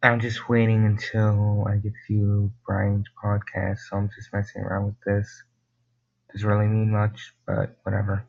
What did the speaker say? I'm just waiting until I get to Brian's podcast, so I'm just messing around with this. Doesn't really mean much, but whatever.